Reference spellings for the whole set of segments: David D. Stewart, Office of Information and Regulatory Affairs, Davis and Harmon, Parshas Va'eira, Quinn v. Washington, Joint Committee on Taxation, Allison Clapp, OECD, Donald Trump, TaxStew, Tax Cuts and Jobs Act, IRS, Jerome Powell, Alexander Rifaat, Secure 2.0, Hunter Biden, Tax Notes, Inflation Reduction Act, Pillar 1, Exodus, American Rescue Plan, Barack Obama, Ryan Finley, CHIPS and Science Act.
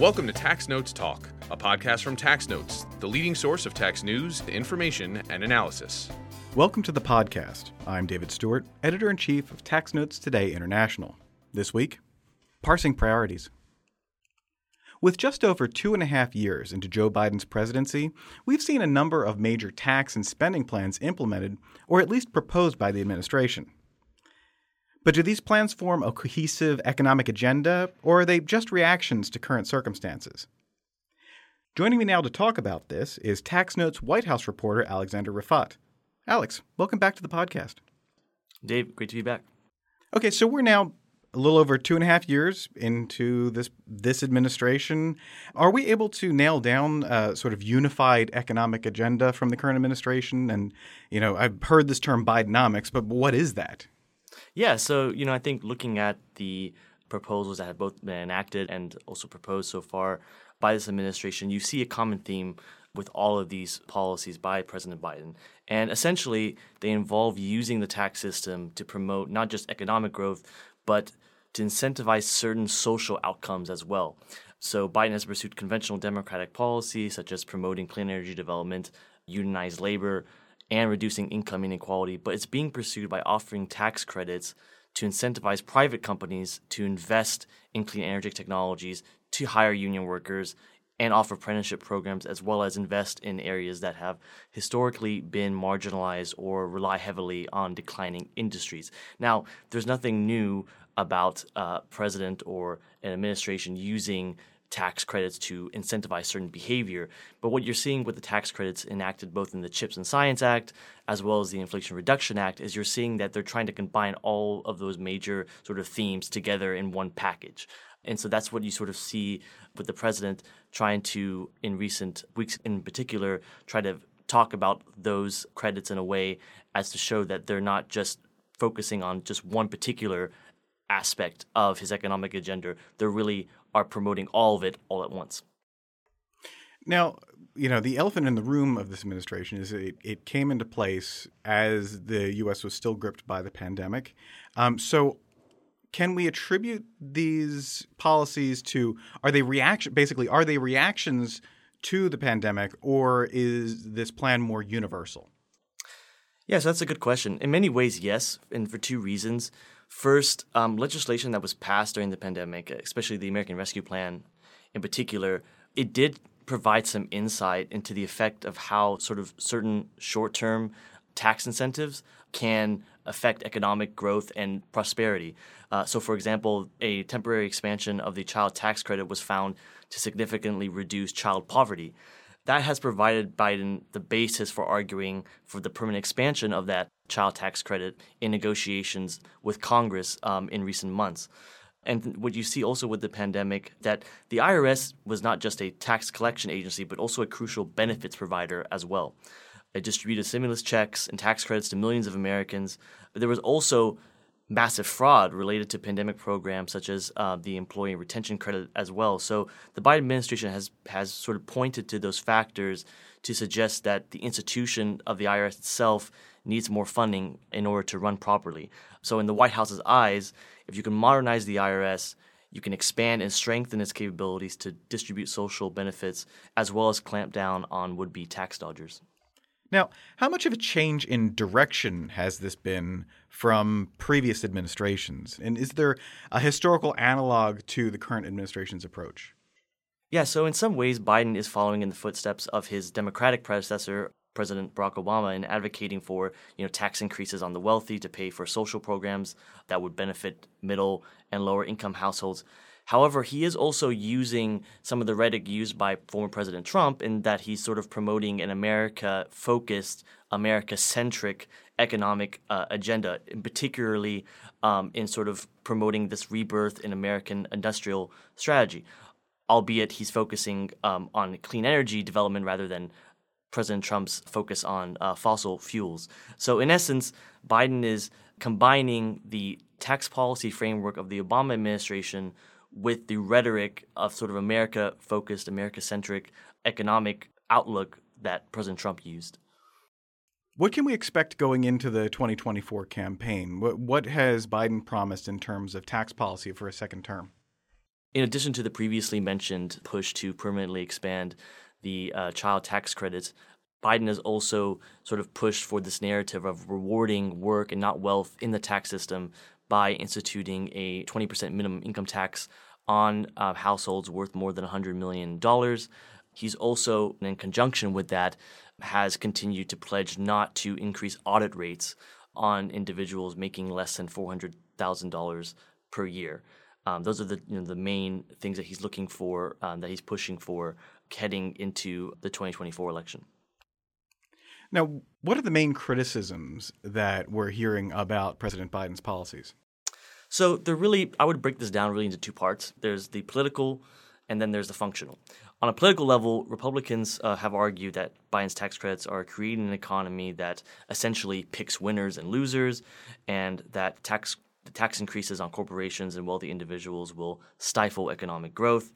Welcome to Tax Notes Talk, a podcast from Tax Notes, the leading source of tax news, information, and analysis. Welcome to the podcast. I'm David Stewart, Editor-in-Chief of Tax Notes Today International. This week, parsing priorities. With just over 2.5 years into Joe Biden's presidency, we've seen a number of major tax and spending plans implemented, or at least proposed by the administration. But do these plans form a cohesive economic agenda, or are they just reactions to current circumstances? Joining me now to talk about this is Tax Notes White House reporter Alexander Rifaat. Alex, welcome back to the podcast. Dave, great to be back. Okay, so we're now a little over 2.5 years into this administration. Are we able to nail down a sort of unified economic agenda from the current administration? And, you know, I've heard this term Bidenomics, but what is that? Yeah. So, I think looking at the proposals that have both been enacted and also proposed so far by this administration, you see a common theme with all of these policies by President Biden. And essentially, they involve using the tax system to promote not just economic growth, but to incentivize certain social outcomes as well. So Biden has pursued conventional democratic policies, such as promoting clean energy development, unionized labor, and reducing income inequality, but it's being pursued by offering tax credits to incentivize private companies to invest in clean energy technologies, to hire union workers, and offer apprenticeship programs, as well as invest in areas that have historically been marginalized or rely heavily on declining industries. Now, there's nothing new about president or an administration using tax credits to incentivize certain behavior. But what you're seeing with the tax credits enacted both in the CHIPS and Science Act as well as the Inflation Reduction Act is you're seeing that they're trying to combine all of those major sort of themes together in one package. And so that's what you sort of see with the president trying to, in recent weeks in particular, try to talk about those credits in a way as to show that they're not just focusing on just one particular aspect of his economic agenda. They're really are promoting all of it all at once. Now, the elephant in the room of this administration is it came into place as the U.S. was still gripped by the pandemic. So can we attribute these policies to – are they reactions to the pandemic, or is this plan more universal? Yes, that's a good question. In many ways, yes, and for two reasons. First, legislation that was passed during the pandemic, especially the American Rescue Plan in particular, it did provide some insight into the effect of how sort of certain short-term tax incentives can affect economic growth and prosperity. So, for example, a temporary expansion of the child tax credit was found to significantly reduce child poverty. That has provided Biden the basis for arguing for the permanent expansion of that child tax credit in negotiations with Congress in recent months. And what you see also with the pandemic, that the IRS was not just a tax collection agency, but also a crucial benefits provider as well. It distributed stimulus checks and tax credits to millions of Americans. But there was also massive fraud related to pandemic programs such as the employee retention credit as well. So the Biden administration has sort of pointed to those factors to suggest that the institution of the IRS itself needs more funding in order to run properly. So in the White House's eyes, if you can modernize the IRS, you can expand and strengthen its capabilities to distribute social benefits as well as clamp down on would-be tax dodgers. Now, how much of a change in direction has this been from previous administrations? And is there a historical analog to the current administration's approach? Yeah, so in some ways, Biden is following in the footsteps of his Democratic predecessor, President Barack Obama, in advocating for, tax increases on the wealthy to pay for social programs that would benefit middle and lower income households. However, he is also using some of the rhetoric used by former President Trump in that he's sort of promoting an America-focused, America-centric economic agenda, and particularly in sort of promoting this rebirth in American industrial strategy, albeit he's focusing on clean energy development rather than President Trump's focus on fossil fuels. So in essence, Biden is combining the tax policy framework of the Obama administration with the rhetoric of sort of America-focused, America-centric economic outlook that President Trump used. What can we expect going into the 2024 campaign? What has Biden promised in terms of tax policy for a second term? In addition to the previously mentioned push to permanently expand the child tax credits, Biden has also sort of pushed for this narrative of rewarding work and not wealth in the tax system by instituting a 20% minimum income tax on households worth more than $100 million. He's also, in conjunction with that, has continued to pledge not to increase audit rates on individuals making less than $400,000 per year. Those are the main things that he's looking for, that he's pushing for heading into the 2024 election. Now, what are the main criticisms that we're hearing about President Biden's policies? So I would break this down really into two parts. There's the political and then there's the functional. On a political level, Republicans have argued that Biden's tax credits are creating an economy that essentially picks winners and losers, and that the tax increases on corporations and wealthy individuals will stifle economic growth.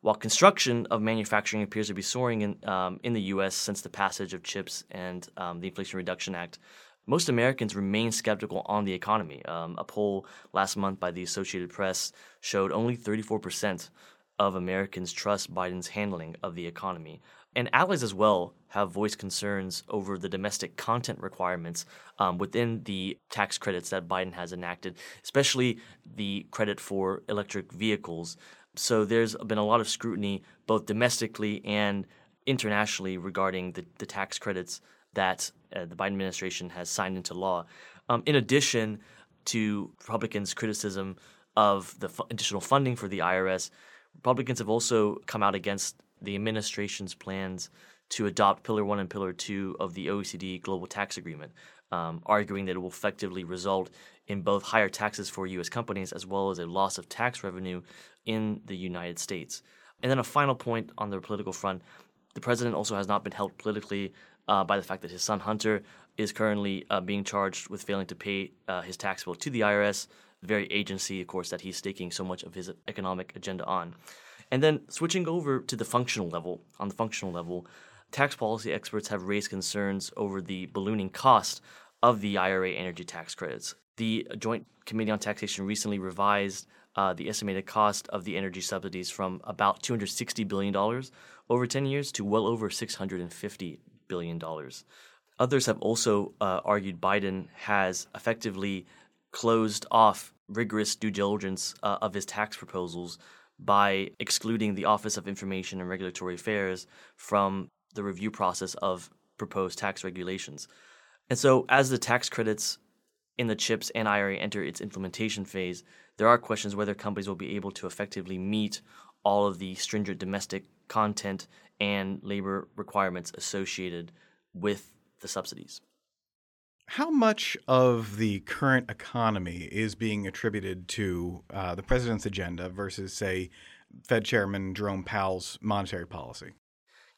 While construction of manufacturing appears to be soaring in the U.S. since the passage of CHIPS and the Inflation Reduction Act, most Americans remain skeptical on the economy. A poll last month by the Associated Press showed only 34% of Americans trust Biden's handling of the economy. And allies as well have voiced concerns over the domestic content requirements within the tax credits that Biden has enacted, especially the credit for electric vehicles. So there's been a lot of scrutiny both domestically and internationally regarding the tax credits that the Biden administration has signed into law. In addition to Republicans' criticism of the additional funding for the IRS, Republicans have also come out against the administration's plans to adopt Pillar 1 and Pillar 2 of the OECD Global Tax Agreement, arguing that it will effectively result in both higher taxes for U.S. companies as well as a loss of tax revenue in the United States. And then a final point on the political front, the president also has not been helped politically by the fact that his son Hunter is currently being charged with failing to pay his tax bill to the IRS, the very agency, of course, that he's staking so much of his economic agenda on. And then switching over to the functional level, tax policy experts have raised concerns over the ballooning cost of the IRA energy tax credits. The Joint Committee on Taxation recently revised the estimated cost of the energy subsidies from about $260 billion over 10 years to well over $650 billion. Others have also argued Biden has effectively closed off rigorous due diligence of his tax proposals by excluding the Office of Information and Regulatory Affairs from the review process of proposed tax regulations. And so as the tax credits in the CHIPS and IRA enter its implementation phase, there are questions whether companies will be able to effectively meet all of the stringent domestic content and labor requirements associated with the subsidies. How much of the current economy is being attributed to the president's agenda versus, say, Fed Chairman Jerome Powell's monetary policy?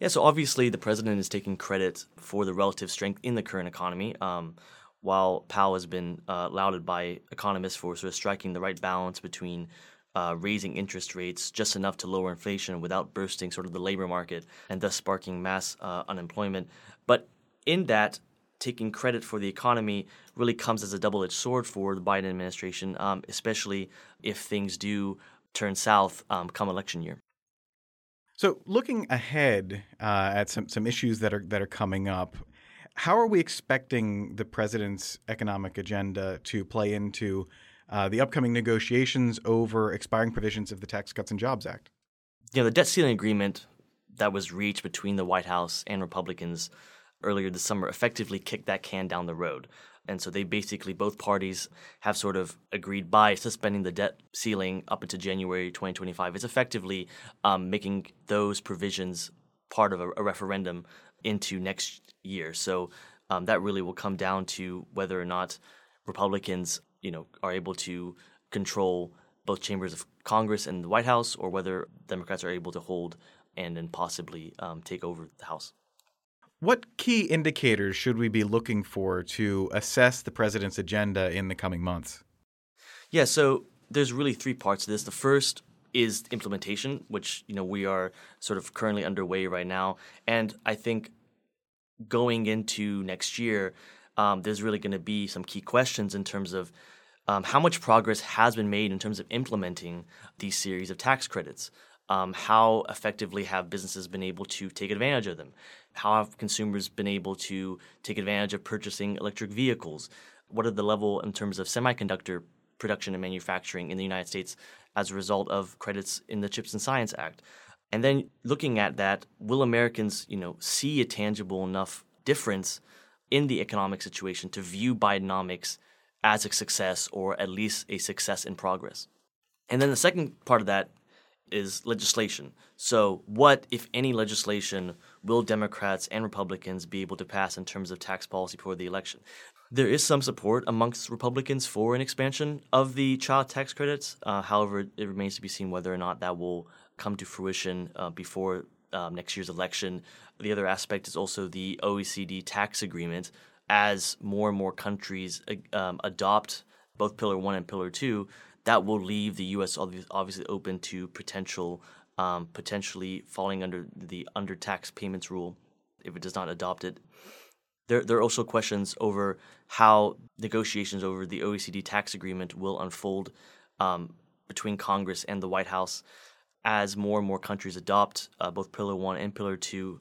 Yeah, so obviously the president is taking credit for the relative strength in the current economy, while Powell has been lauded by economists for sort of striking the right balance between raising interest rates just enough to lower inflation without bursting sort of the labor market and thus sparking mass unemployment. But in that, taking credit for the economy really comes as a double-edged sword for the Biden administration, especially if things do turn south come election year. So looking ahead at some issues that are coming up, how are we expecting the president's economic agenda to play into the upcoming negotiations over expiring provisions of the Tax Cuts and Jobs Act? You know, the debt ceiling agreement that was reached between the White House and Republicans earlier this summer effectively kicked that can down the road. And so they basically, both parties have sort of agreed by suspending the debt ceiling up until January 2025. It's effectively making those provisions part of a referendum into next year. So that really will come down to whether or not Republicans, are able to control both chambers of Congress and the White House, or whether Democrats are able to hold and then possibly take over the House. What key indicators should we be looking for to assess the president's agenda in the coming months? Yeah, so there's really three parts to this. The first is implementation, which we are sort of currently underway right now. And I think going into next year, there's really going to be some key questions in terms of how much progress has been made in terms of implementing these series of tax credits? How effectively have businesses been able to take advantage of them? How have consumers been able to take advantage of purchasing electric vehicles? What are the level in terms of semiconductor production and manufacturing in the United States as a result of credits in the CHIPS and Science Act? And then looking at that, will Americans, see a tangible enough difference in the economic situation to view Bidenomics as a success, or at least a success in progress? And then the second part of that is legislation. So what, if any, legislation will Democrats and Republicans be able to pass in terms of tax policy before the election? There is some support amongst Republicans for an expansion of the child tax credits. However, it remains to be seen whether or not that will come to fruition before next year's election. The other aspect is also the OECD tax agreement. As more and more countries adopt both Pillar 1 and Pillar 2, that will leave the U.S. obviously open to potentially falling under the undertax payments rule if it does not adopt it. There are also questions over how negotiations over the OECD tax agreement will unfold between Congress and the White House. As more and more countries adopt both Pillar 1 and Pillar 2,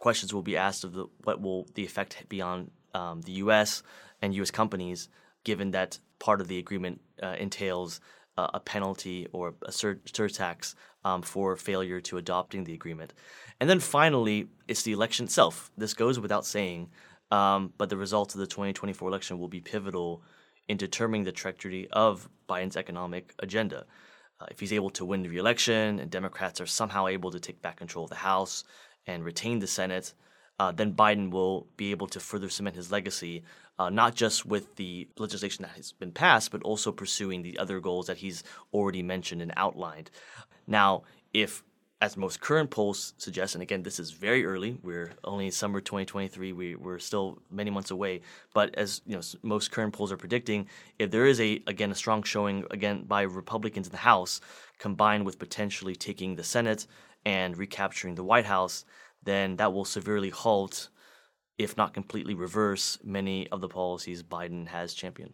questions will be asked of what will the effect be on the U.S. and U.S. companies, given that part of the agreement entails a penalty or a surtax for failure to adopting the agreement. And then finally, it's the election itself. This goes without saying, but the results of the 2024 election will be pivotal in determining the trajectory of Biden's economic agenda. If he's able to win the re-election and Democrats are somehow able to take back control of the House and retain the Senate, then Biden will be able to further cement his legacy, not just with the legislation that has been passed, but also pursuing the other goals that he's already mentioned and outlined. Now, if, as most current polls suggest, and again, this is very early, we're only in summer 2023, we're still many months away, but as most current polls are predicting, if there is a strong showing, by Republicans in the House, combined with potentially taking the Senate and recapturing the White House, then that will severely halt, if not completely reverse, many of the policies Biden has championed.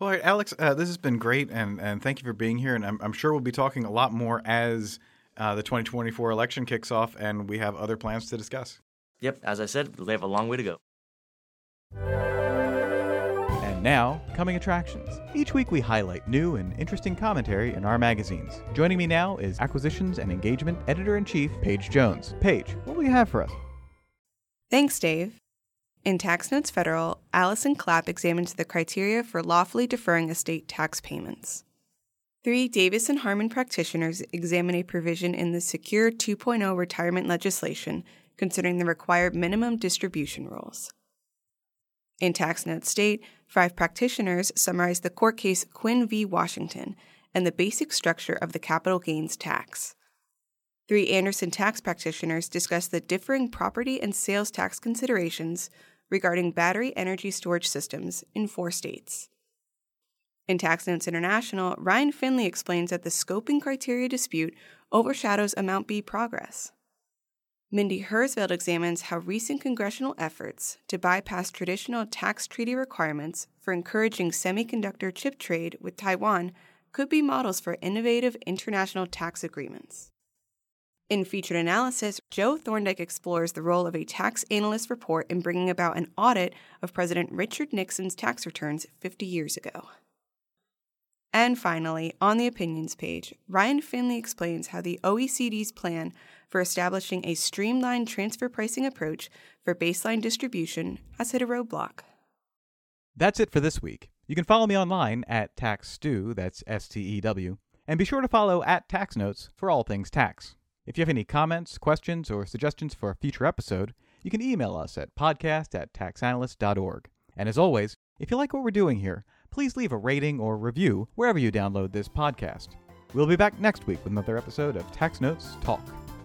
Well, all right, Alex, this has been great, and thank you for being here. And I'm sure we'll be talking a lot more as the 2024 election kicks off and we have other plans to discuss. Yep, as I said, they have a long way to go. Now, coming attractions. Each week we highlight new and interesting commentary in our magazines. Joining me now is Acquisitions and Engagement Editor-in-Chief, Paige Jones. Paige, what will you have for us? Thanks, Dave. In Tax Notes Federal, Allison Clapp examines the criteria for lawfully deferring estate tax payments. 3 Davis and Harmon practitioners examine a provision in the Secure 2.0 retirement legislation concerning the required minimum distribution rules. In Tax Notes State, 5 practitioners summarize the court case Quinn v. Washington and the basic structure of the capital gains tax. 3 Anderson Tax practitioners discuss the differing property and sales tax considerations regarding battery energy storage systems in 4 states. In Tax Notes International, Ryan Finley explains that the scoping criteria dispute overshadows Amount B progress. Mindy Herzfeld examines how recent congressional efforts to bypass traditional tax treaty requirements for encouraging semiconductor chip trade with Taiwan could be models for innovative international tax agreements. In Featured Analysis, Joe Thorndike explores the role of a tax analyst report in bringing about an audit of President Richard Nixon's tax returns 50 years ago. And finally, on the opinions page, Ryan Finley explains how the OECD's plan for establishing a streamlined transfer pricing approach for baseline distribution has hit a roadblock. That's it for this week. You can follow me online at TaxStew, that's S-T-E-W, and be sure to follow at Tax Notes for all things tax. If you have any comments, questions, or suggestions for a future episode, you can email us at podcast@taxanalyst.org. And as always, if you like what we're doing here, please leave a rating or review wherever you download this podcast. We'll be back next week with another episode of Tax Notes Talk.